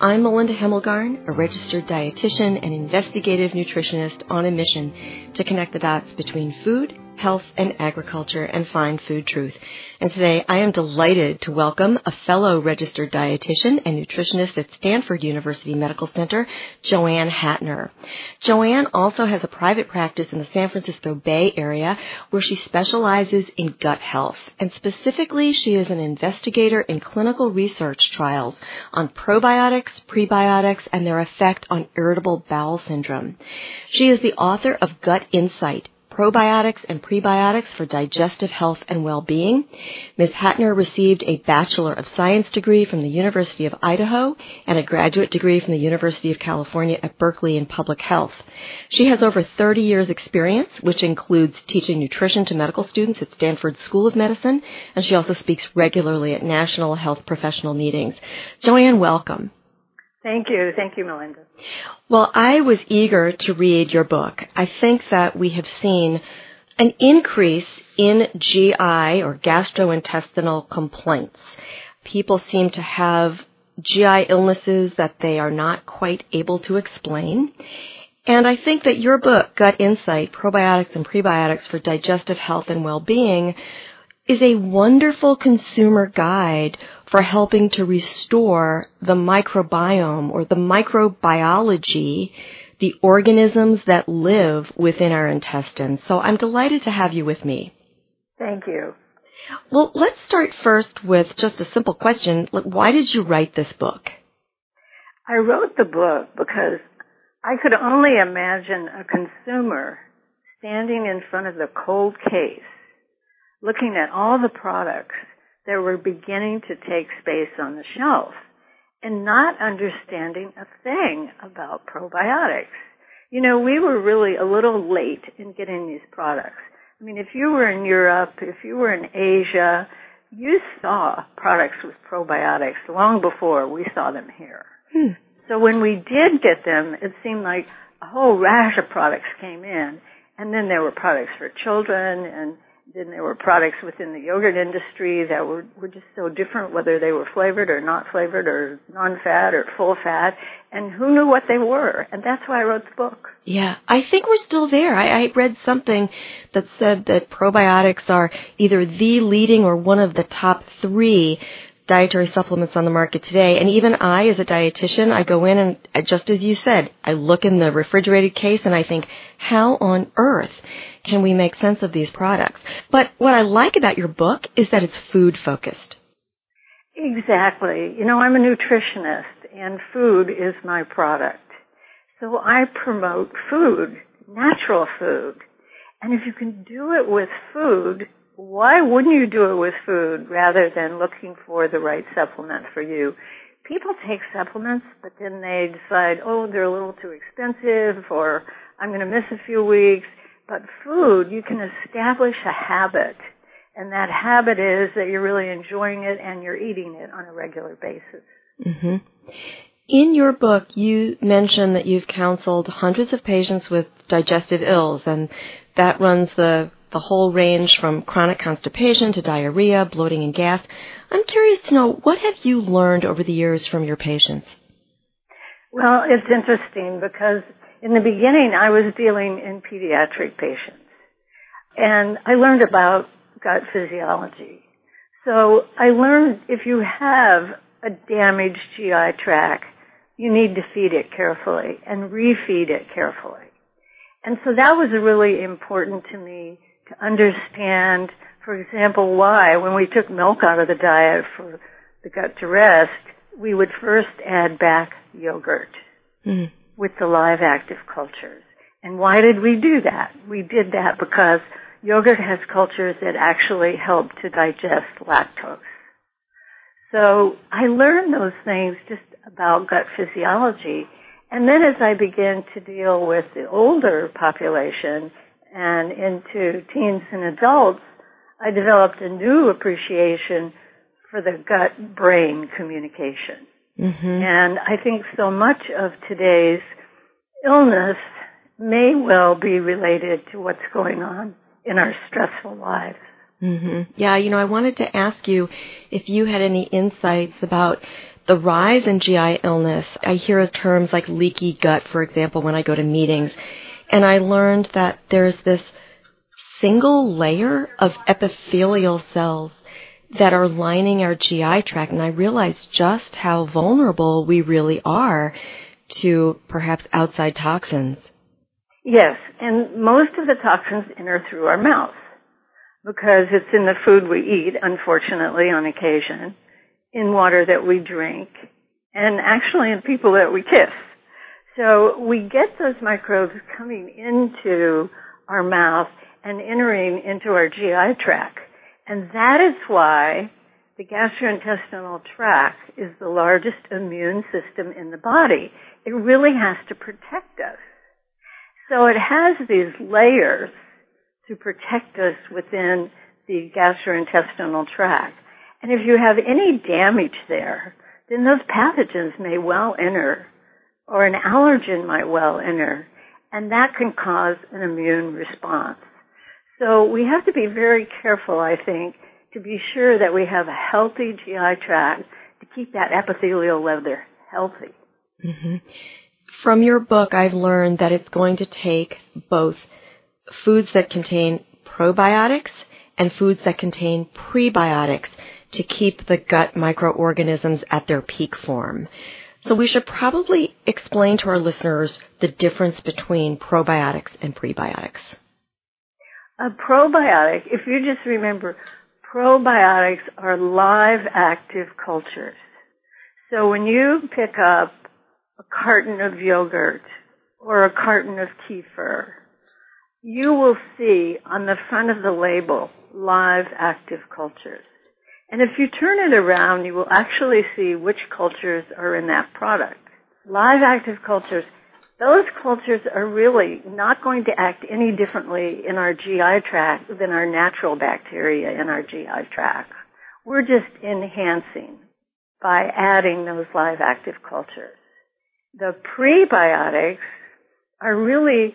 I'm Melinda Hemelgarn, a registered dietitian and investigative nutritionist on a mission to connect the dots between food, health, and agriculture and find food truth. And today I am delighted to welcome a fellow registered dietitian and nutritionist at Stanford University Medical Center, Joanne Hattner. Joanne also has a private practice in the San Francisco Bay Area where she specializes in gut health. And specifically, she is an investigator in clinical research trials on probiotics, prebiotics, and their effect on irritable bowel syndrome. She is the author of Gut Insight, Probiotics and Prebiotics for Digestive Health and Well-Being. Ms. Hattner received a Bachelor of Science degree from the University of Idaho and a graduate degree from the University of California at Berkeley in Public Health. She has over 30 years' experience, which includes teaching nutrition to medical students at Stanford School of Medicine, and she also speaks regularly at national health professional meetings. Joanne, welcome. Thank you. Thank you, Melinda. Well, I was eager to read your book. I think that we have seen an increase in GI or gastrointestinal complaints. People seem to have GI illnesses that they are not quite able to explain. And I think that your book, Gut Insight, Probiotics and Prebiotics for Digestive Health and Well-Being, is a wonderful consumer guide for helping to restore the microbiome or the microbiology, the organisms that live within our intestines. So I'm delighted to have you with me. Thank you. Well, let's start first with just a simple question. Why did you write this book? I wrote the book because I could only imagine a consumer standing in front of the cold case, looking at all the products that were beginning to take space on the shelf and not understanding a thing about probiotics. You know, we were really a little late in getting these products. I mean, if you were in Europe, if you were in Asia, you saw products with probiotics long before we saw them here. So when we did get them, it seemed like a whole rash of products came in, and then there were products for children, and then there were products within the yogurt industry that were just so different, whether they were flavored or not flavored or non-fat or full fat, and who knew what they were. And that's why I wrote the book. Yeah, I think we're still there. I read something that said that probiotics are either the leading or one of the top three dietary supplements on the market today. And even I, as a dietitian, I go in and, just as you said, I look in the refrigerated case and I think, how on earth can we make sense of these products? But what I like about your book is that it's food-focused. Exactly. You know, I'm a nutritionist, and food is my product. So I promote food, natural food. And if you can do it with food, why wouldn't you do it with food rather than looking for the right supplement for you? People take supplements, but then they decide, oh, they're a little too expensive, or I'm going to miss a few weeks. But food, you can establish a habit, and that habit is that you're really enjoying it and you're eating it on a regular basis. Mm-hmm. In your book, you mention that you've counseled hundreds of patients with digestive ills, and that runs the whole range from chronic constipation to diarrhea, bloating, and gas. I'm curious to know, what have you learned over the years from your patients? Well, it's interesting because in the beginning I was dealing in pediatric patients, and I learned about gut physiology. So I learned if you have a damaged GI tract, you need to feed it carefully and refeed it carefully. And so that was really important to me, to understand, for example, why when we took milk out of the diet for the gut to rest, we would first add back yogurt with the live active cultures. And why did we do that? We did that because yogurt has cultures that actually help to digest lactose. So I learned those things just about gut physiology. And then as I began to deal with the older population and into teens and adults, I developed a new appreciation for the gut-brain communication. Mm-hmm. And I think so much of today's illness may well be related to what's going on in our stressful lives. Mm-hmm. Yeah, you know, I wanted to ask you if you had any insights about the rise in GI illness. I hear terms like leaky gut, for example, when I go to meetings, and I learned that there's this single layer of epithelial cells that are lining our GI tract, and I realized just how vulnerable we really are to perhaps outside toxins. Yes, and most of the toxins enter through our mouth, because it's in the food we eat, unfortunately, on occasion, in water that we drink, and actually in people that we kiss. So we get those microbes coming into our mouth and entering into our GI tract. And that is why the gastrointestinal tract is the largest immune system in the body. It really has to protect us. So it has these layers to protect us within the gastrointestinal tract. And if you have any damage there, then those pathogens may well enter, or an allergen might well enter, and that can cause an immune response. So we have to be very careful, I think, to be sure that we have a healthy GI tract to keep that epithelial layer healthy. Mm-hmm. From your book, I've learned that it's going to take both foods that contain probiotics and foods that contain prebiotics to keep the gut microorganisms at their peak form. So we should probably explain to our listeners the difference between probiotics and prebiotics. A probiotic, if you just remember, probiotics are live, active cultures. So when you pick up a carton of yogurt or a carton of kefir, you will see on the front of the label, live, active cultures. And if you turn it around, you will actually see which cultures are in that product. Live, active cultures, those cultures are really not going to act any differently in our GI tract than our natural bacteria in our GI tract. We're just enhancing by adding those live, active cultures. The prebiotics are really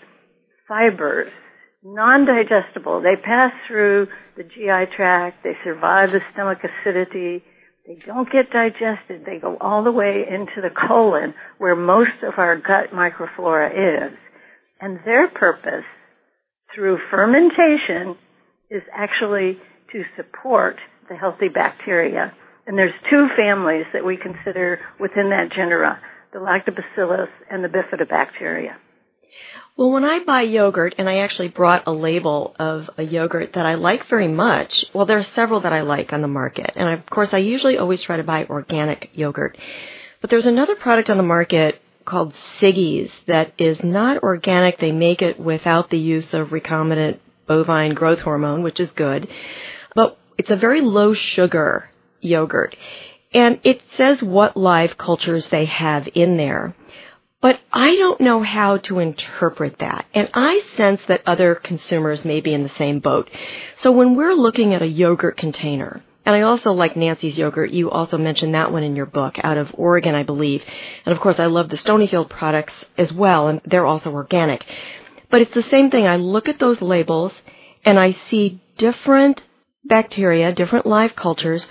fibers, non-digestible. They pass through the GI tract. They survive the stomach acidity. They don't get digested. They go all the way into the colon, where most of our gut microflora is. And their purpose, through fermentation, is actually to support the healthy bacteria. And there's two families that we consider within that genera, the Lactobacillus and the Bifidobacterium. Well, when I buy yogurt, and I actually brought a label of a yogurt that I like very much, well, there are several that I like on the market. And, of course, I usually always try to buy organic yogurt. But there's another product on the market called Siggy's that is not organic. They make it without the use of recombinant bovine growth hormone, which is good. But it's a very low-sugar yogurt. And it says what live cultures they have in there. But I don't know how to interpret that, and I sense that other consumers may be in the same boat. So when we're looking at a yogurt container, and I also like Nancy's yogurt, you also mentioned that one in your book, out of Oregon, I believe. And, of course, I love the Stonyfield products as well, and they're also organic. But it's the same thing. I look at those labels, and I see different bacteria, different live cultures.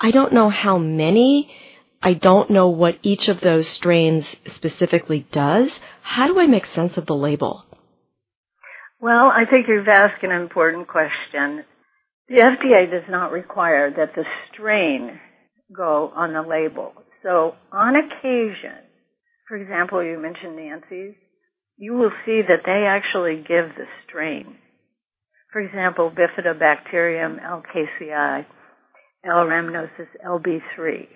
I don't know how many. I don't know what each of those strains specifically does. How do I make sense of the label? Well, I think you've asked an important question. The FDA does not require that the strain go on the label. So on occasion, for example, you mentioned Nancy's, you will see that they actually give the strain. For example, Bifidobacterium, LKCI, L-rhamnosus, LB3.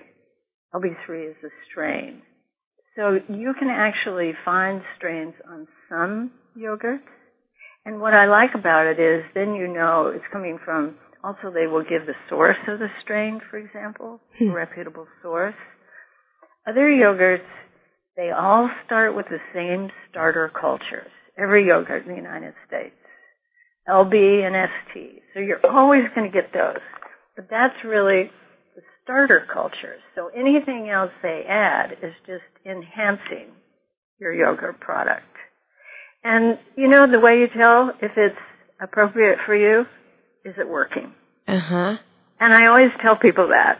LB3 is a strain. So you can actually find strains on some yogurts. And what I like about it is then you know it's coming from, also they will give the source of the strain, for example, a reputable source. Other yogurts, they all start with the same starter cultures, every yogurt in the United States. LB and ST. So you're always going to get those. But that's really the starter culture. So anything else they add is just enhancing your yogurt product. And, you know, the way you tell if it's appropriate for you, is it working? Uh-huh. And I always tell people that.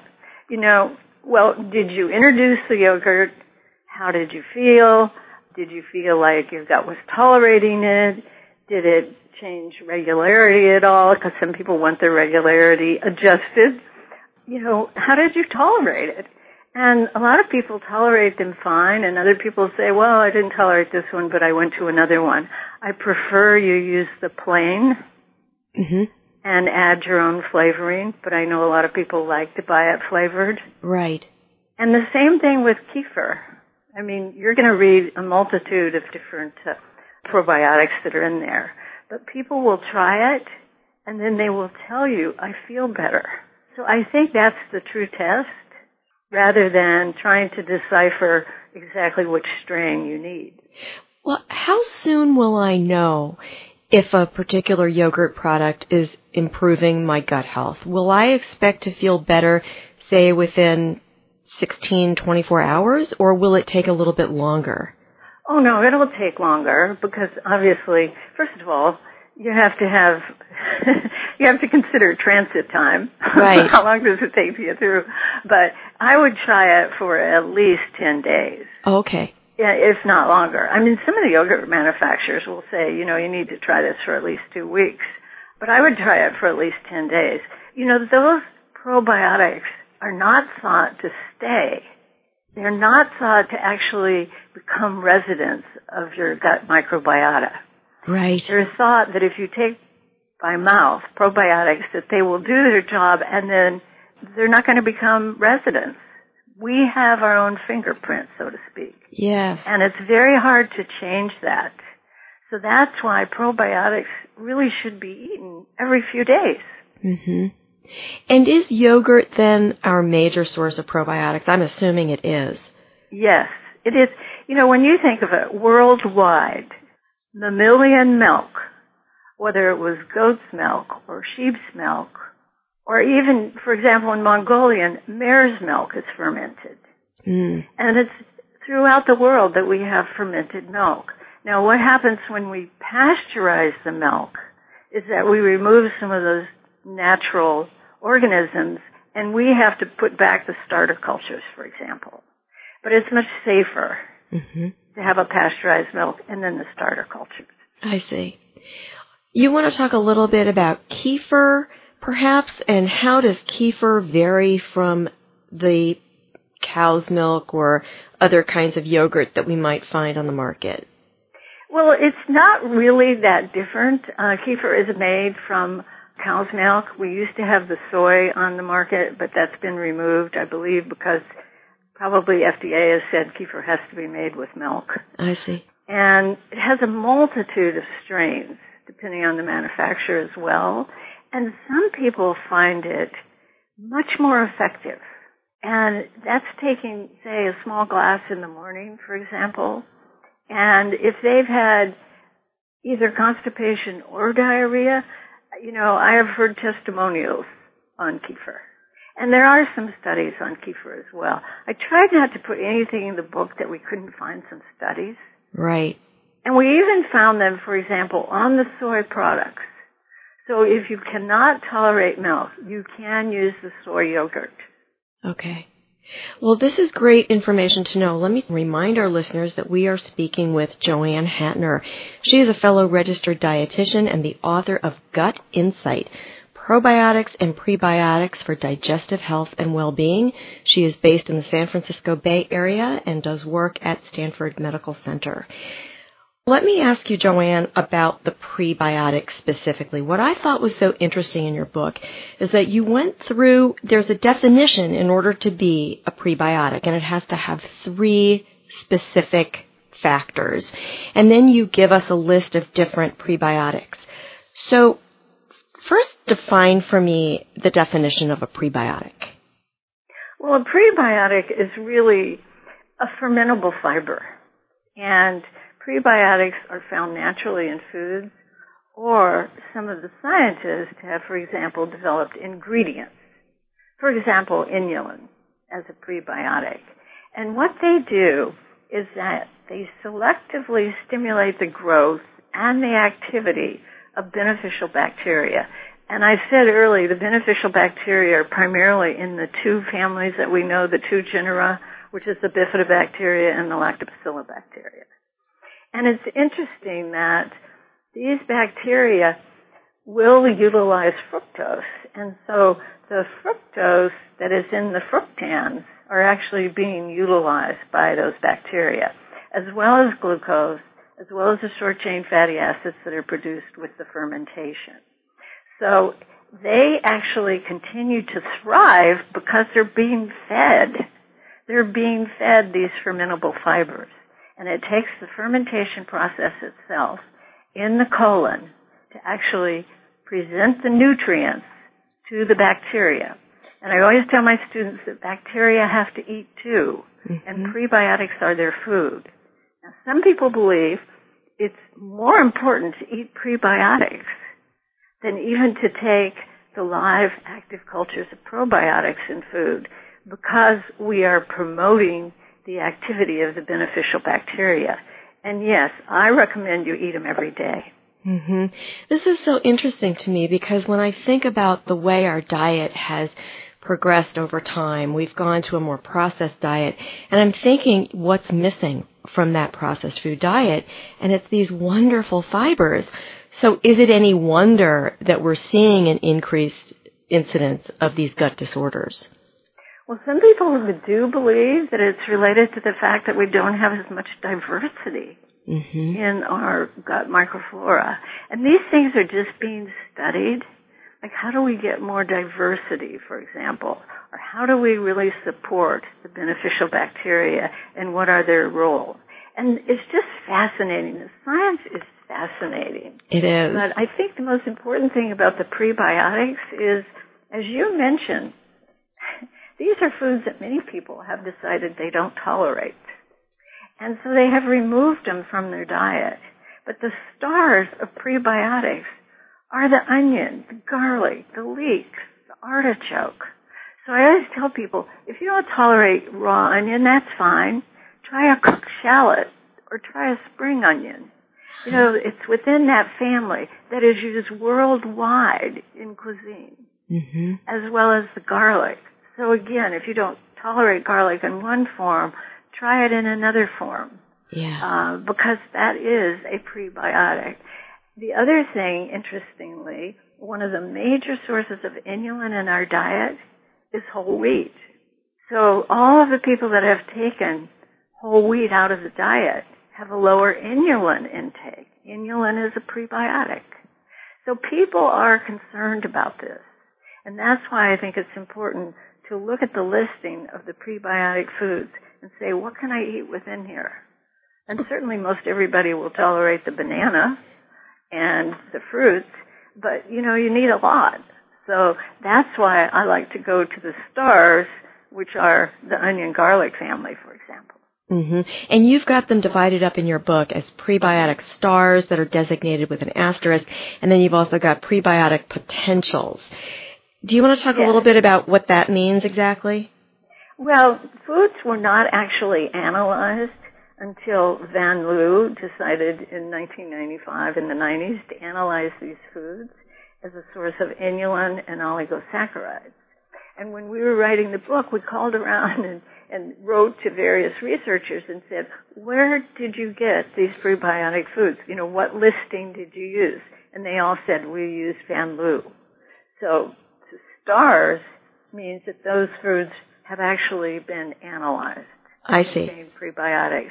You know, well, did you introduce the yogurt? How did you feel? Did you feel like your gut was tolerating it? Did it change regularity at all? Because some people want their regularity adjusted. You know, how did you tolerate it? And a lot of people tolerate them fine, and other people say, well, I didn't tolerate this one, but I went to another one. I prefer you use the plain mm-hmm. and add your own flavoring, but I know a lot of people like to buy it flavored. Right. And the same thing with kefir. I mean, you're going to read a multitude of different probiotics that are in there, but people will try it, and then they will tell you, I feel better. So I think that's the true test, rather than trying to decipher exactly which strain you need. Well, how soon will I know if a particular yogurt product is improving my gut health? Will I expect to feel better, say, within 16, 24 hours, or will it take a little bit longer? Oh, no, it'll take longer because, obviously, first of all, you have to have you have to consider transit time. Right. How long does it take to get through? But I would try it for at least 10 days. Oh, okay. Yeah, if not longer. I mean, some of the yogurt manufacturers will say, you know, you need to try this for at least 2 weeks. But I would try it for at least 10 days. You know, those probiotics are not thought to stay. They're not thought to actually become residents of your gut microbiota. Right. There's thought that if you take by mouth probiotics, that they will do their job and then they're not going to become residents. We have our own fingerprint, so to speak. Yes. And it's very hard to change that. So that's why probiotics really should be eaten every few days. Mm-hmm. And is yogurt then our major source of probiotics? I'm assuming it is. Yes, it is. You know, when you think of it, worldwide, mammalian milk, whether it was goat's milk or sheep's milk, or even, for example, in Mongolian, mare's milk is fermented. Mm. And it's throughout the world that we have fermented milk. Now, what happens when we pasteurize the milk is that we remove some of those natural organisms, and we have to put back the starter cultures, for example. But it's much safer mm-hmm. to have a pasteurized milk and then the starter cultures. I see. You want to talk a little bit about kefir, perhaps, and how does kefir vary from the cow's milk or other kinds of yogurt that we might find on the market? Well, it's not really that different. Kefir is made from cow's milk. We used to have the soy on the market, but that's been removed, I believe, because probably FDA has said kefir has to be made with milk. I see. And it has a multitude of strains, depending on the manufacturer as well. And some people find it much more effective. And that's taking, say, a small glass in the morning, for example. And if they've had either constipation or diarrhea, you know, I have heard testimonials on kefir. And there are some studies on kefir as well. I tried not to put anything in the book that we couldn't find some studies. Right. And we even found them, for example, on the soy products. So if you cannot tolerate milk, you can use the soy yogurt. Okay. Well, this is great information to know. Let me remind our listeners that we are speaking with Joanne Hattner. She is a fellow registered dietitian and the author of Gut Insight, Probiotics and Prebiotics for Digestive Health and Well-Being. She is based in the San Francisco Bay Area and does work at Stanford Medical Center. Let me ask you, Joanne, about the prebiotics specifically. What I thought was so interesting in your book is that you went through, there's a definition in order to be a prebiotic, and it has to have 3 specific factors. And then you give us a list of different prebiotics. So first, define for me the definition of a prebiotic. Well, a prebiotic is really a fermentable fiber, and prebiotics are found naturally in foods or some of the scientists have, for example, developed ingredients, for example, inulin as a prebiotic. And what they do is that they selectively stimulate the growth and the activity of beneficial bacteria. And I said earlier, the beneficial bacteria are primarily in the two families that we know, the two genera, which is the Bifidobacteria and the Lactobacillus bacteria. And it's interesting that these bacteria will utilize fructose. And so the fructose that is in the fructans are actually being utilized by those bacteria, as well as glucose, as well as the short-chain fatty acids that are produced with the fermentation. So they actually continue to thrive because they're being fed. They're being fed these fermentable fibers. And it takes the fermentation process itself in the colon to actually present the nutrients to the bacteria. And I always tell my students that bacteria have to eat too, and prebiotics are their food. Now, some people believe it's more important to eat prebiotics than even to take the live active cultures of probiotics in food, because we are promoting the activity of the beneficial bacteria. And yes, I recommend you eat them every day. Mm-hmm. This is so interesting to me, because when I think about the way our diet has progressed over time, we've gone to a more processed diet, and I'm thinking what's missing from that processed food diet, and it's these wonderful fibers. So is it any wonder that we're seeing an increased incidence of these gut disorders? Well, some people do believe that it's related to the fact that we don't have as much diversity in our gut microflora. And these things are just being studied. Like, how do we get more diversity, for example? Or how do we really support the beneficial bacteria, and what are their roles? And it's just fascinating. The science is fascinating. It is. But I think the most important thing about the prebiotics is, as you mentioned, these are foods that many people have decided they don't tolerate. And so they have removed them from their diet. But the stars of prebiotics are the onion, the garlic, the leek, the artichoke. So I always tell people, if you don't tolerate raw onion, that's fine. Try a cooked shallot or try a spring onion. You know, it's within that family that is used worldwide in cuisine, as well as the garlic. So again, if you don't tolerate garlic in one form, try it in another form, because that is a prebiotic. The other thing, interestingly, one of the major sources of inulin in our diet is whole wheat. So all of the people that have taken whole wheat out of the diet have a lower inulin intake. Inulin is a prebiotic. So people are concerned about this, and that's why I think it's important to look at the listing of the prebiotic foods and say, what can I eat within here? And certainly most everybody will tolerate the banana and the fruits, but, you know, you need a lot. So that's why I like to go to the stars, which are the onion garlic family, for example. And you've got them divided up in your book as prebiotic stars that are designated with an asterisk, and then you've also got prebiotic potentials. Do you want to talk a little bit about what that means exactly? Well, foods were not actually analyzed until Van Loo decided in 1995, in the 90s, to analyze these foods as a source of inulin and oligosaccharides. And when we were writing the book, we called around and wrote to various researchers and said, where did you get these prebiotic foods? You know, what listing did you use? And they all said, we used Van Loo. So stars means that those foods have actually been analyzed. I see. Prebiotics.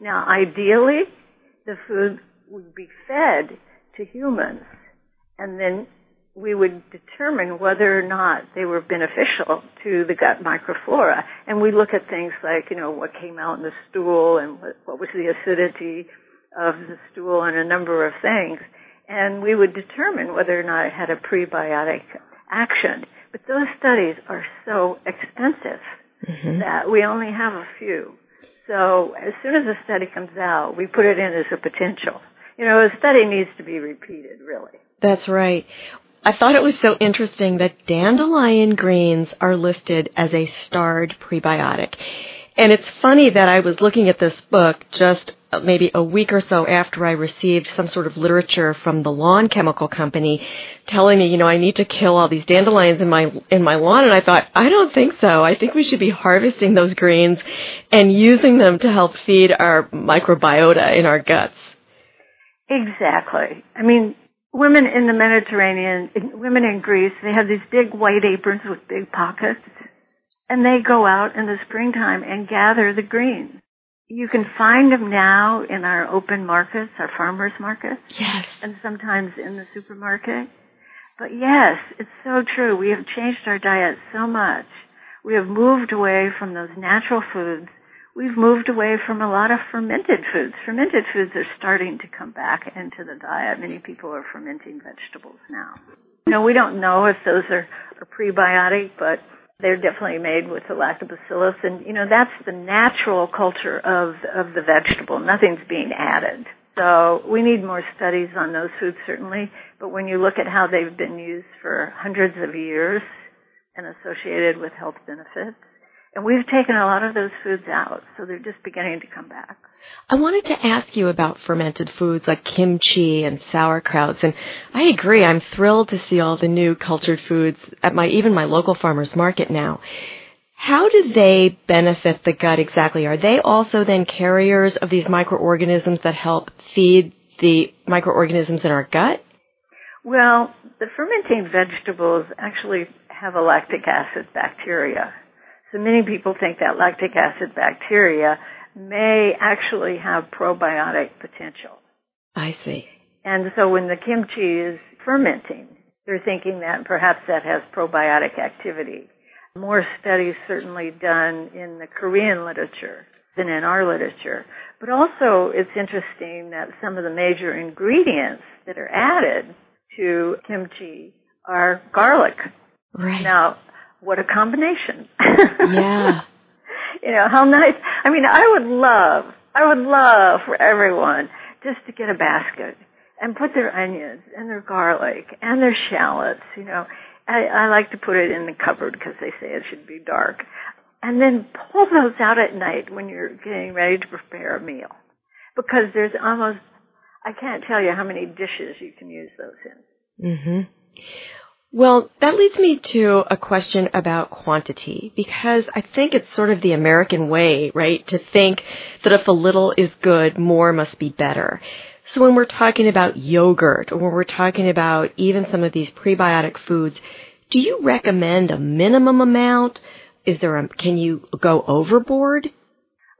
Now, ideally, the food would be fed to humans, and then we would determine whether or not they were beneficial to the gut microflora. And we look at things like, you know, what came out in the stool and what was the acidity of the stool and a number of things. And we would determine whether or not it had a prebiotic action. But those studies are so expensive that we only have a few. So as soon as a study comes out, we put it in as a potential. you know, a study needs to be repeated, really. That's right. I thought it was so interesting that dandelion greens are listed as a starred prebiotic. And it's funny that I was looking at this book just maybe a week or so after I received some sort of literature from the lawn chemical company telling me, you know, I need to kill all these dandelions in my lawn. And I thought, I don't think so. I think we should be harvesting those greens and using them to help feed our microbiota in our guts. Exactly. I mean, women in the Mediterranean, women in Greece, they have these big white aprons with big pockets, and they go out in the springtime and gather the greens. You can find them now in our open markets, our farmers' markets, yes, and sometimes in the supermarket. But yes, it's so true. We have changed our diet so much. We have moved away from those natural foods. We've moved away from a lot of fermented foods. Fermented foods are starting to come back into the diet. Many people are fermenting vegetables now. You know, we don't know if those are prebiotic, but they're definitely made with the lactobacillus, and, you know, that's the natural culture of the vegetable. Nothing's being added. So we need more studies on those foods, certainly, but when you look at how they've been used for hundreds of years and associated with health benefits, and we've taken a lot of those foods out, so they're just beginning to come back. I wanted to ask you about fermented foods like kimchi and sauerkrauts, and I agree, I'm thrilled to see all the new cultured foods at even my local farmer's market now. How do they benefit the gut exactly? Are they also then carriers of these microorganisms that help feed the microorganisms in our gut? Well, the fermenting vegetables actually have a lactic acid bacteria. So many people think that lactic acid bacteria may actually have probiotic potential. I see. And so when the kimchi is fermenting, they're thinking that perhaps that has probiotic activity. More studies certainly done in the Korean literature than in our literature. But also it's interesting that some of the major ingredients that are added to kimchi are garlic. Right. Now, what a combination. Yeah. You know, how nice. I mean, I would love for everyone just to get a basket and put their onions and their garlic and their shallots, you know. I like to put it in the cupboard because they say it should be dark. And then pull those out at night when you're getting ready to prepare a meal. Because there's almost, I can't tell you how many dishes you can use those in. Mm-hmm. Well, that leads me to a question about quantity, because I think it's sort of the American way, right, to think that if a little is good, more must be better. So when we're talking about yogurt or when we're talking about even some of these prebiotic foods, do you recommend a minimum amount? Can you go overboard?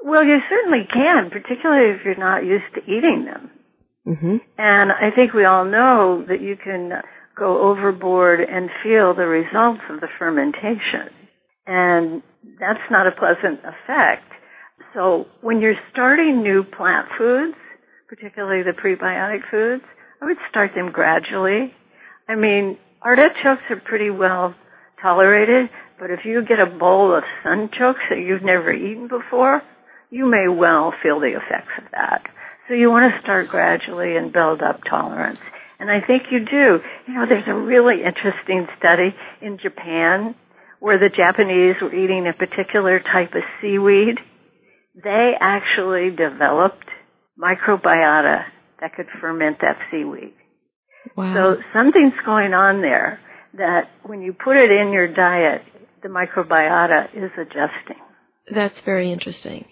Well, you certainly can, particularly if you're not used to eating them. Mm-hmm. And I think we all know that you can go overboard and feel the results of the fermentation. And that's not a pleasant effect. So when you're starting new plant foods, particularly the prebiotic foods, I would start them gradually. I mean, artichokes are pretty well tolerated, but if you get a bowl of sunchokes that you've never eaten before, you may well feel the effects of that. So you want to start gradually and build up tolerance. And I think you do. You know, there's a really interesting study in Japan where the Japanese were eating a particular type of seaweed. They actually developed microbiota that could ferment that seaweed. Wow. So something's going on there that when you put it in your diet, the microbiota is adjusting. That's very interesting.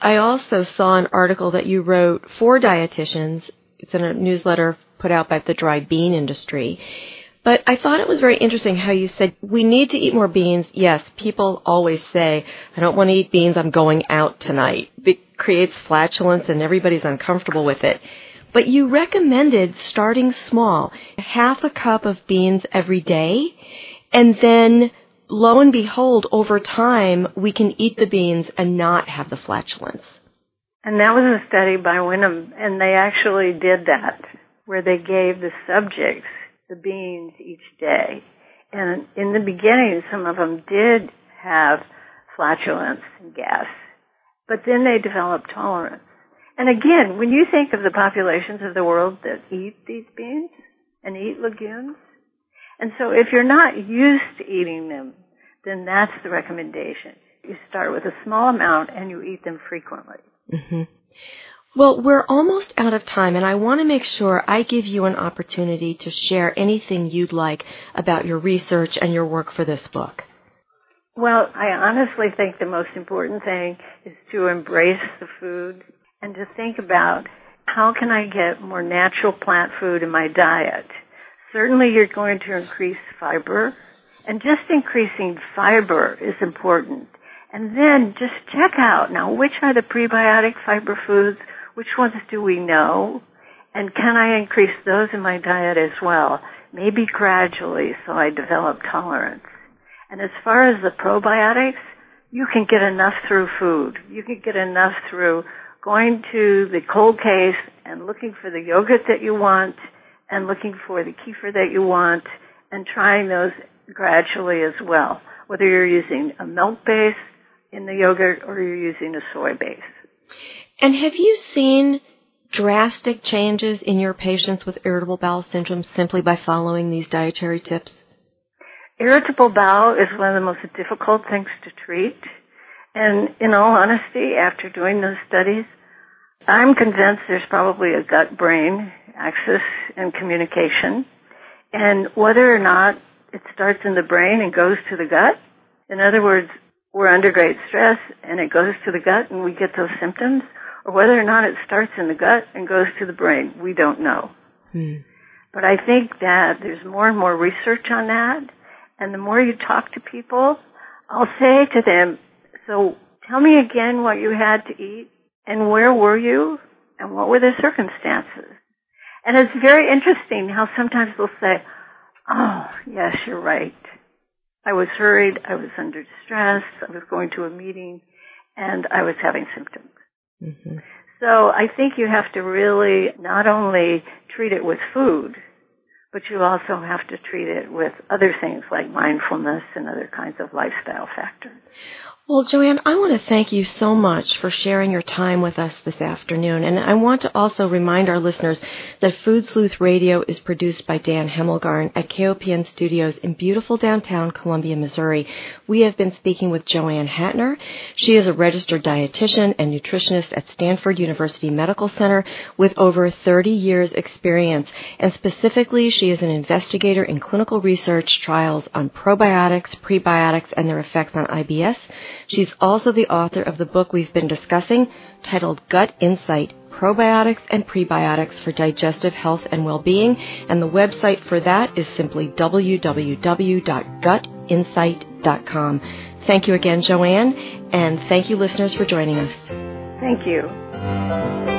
I also saw an article that you wrote for dietitians. It's in a newsletter put out by the dry bean industry. But I thought it was very interesting how you said, we need to eat more beans. Yes, people always say, I don't want to eat beans, I'm going out tonight. It creates flatulence and everybody's uncomfortable with it. But you recommended starting small, half a cup of beans every day, and then lo and behold, over time, we can eat the beans and not have the flatulence. And that was a study by Wyndham, and they actually did that, where they gave the subjects the beans each day. And in the beginning, some of them did have flatulence and gas, but then they developed tolerance. And again, when you think of the populations of the world that eat these beans and eat legumes, and so if you're not used to eating them, then that's the recommendation. You start with a small amount and you eat them frequently. Mm-hmm. Well, we're almost out of time, and I want to make sure I give you an opportunity to share anything you'd like about your research and your work for this book. Well, I honestly think the most important thing is to embrace the food and to think about how can I get more natural plant food in my diet. Certainly you're going to increase fiber, and just increasing fiber is important. And then just check out, now, which are the prebiotic fiber foods? Which ones do we know? And can I increase those in my diet as well? Maybe gradually, so I develop tolerance. And as far as the probiotics, you can get enough through food. You can get enough through going to the cold case and looking for the yogurt that you want and looking for the kefir that you want and trying those gradually as well, whether you're using a milk base in the yogurt or you're using a soy base. And have you seen drastic changes in your patients with irritable bowel syndrome simply by following these dietary tips? Irritable bowel is one of the most difficult things to treat. And in all honesty, after doing those studies, I'm convinced there's probably a gut-brain axis and communication. And whether or not it starts in the brain and goes to the gut, in other words, we're under great stress and it goes to the gut and we get those symptoms, or whether or not it starts in the gut and goes to the brain, we don't know. But I think that there's more and more research on that, and the more you talk to people, I'll say to them, so tell me again what you had to eat and where were you and what were the circumstances. And it's very interesting how sometimes they'll say, oh, yes, you're right. I was hurried, I was under stress, I was going to a meeting, and I was having symptoms. Mm-hmm. So I think you have to really not only treat it with food, but you also have to treat it with other things like mindfulness and other kinds of lifestyle factors. Well, Joanne, I want to thank you so much for sharing your time with us this afternoon. And I want to also remind our listeners that Food Sleuth Radio is produced by Dan Hemelgarn at KOPN Studios in beautiful downtown Columbia, Missouri. We have been speaking with Joanne Hattner. She is a registered dietitian and nutritionist at Stanford University Medical Center with over 30 years experience. And specifically, she is an investigator in clinical research trials on probiotics, prebiotics, and their effects on IBS. She's also the author of the book we've been discussing, titled Gut Insight, Probiotics and Prebiotics for Digestive Health and Well-Being, and the website for that is simply www.gutinsight.com. Thank you again, Joanne, and thank you, listeners, for joining us. Thank you.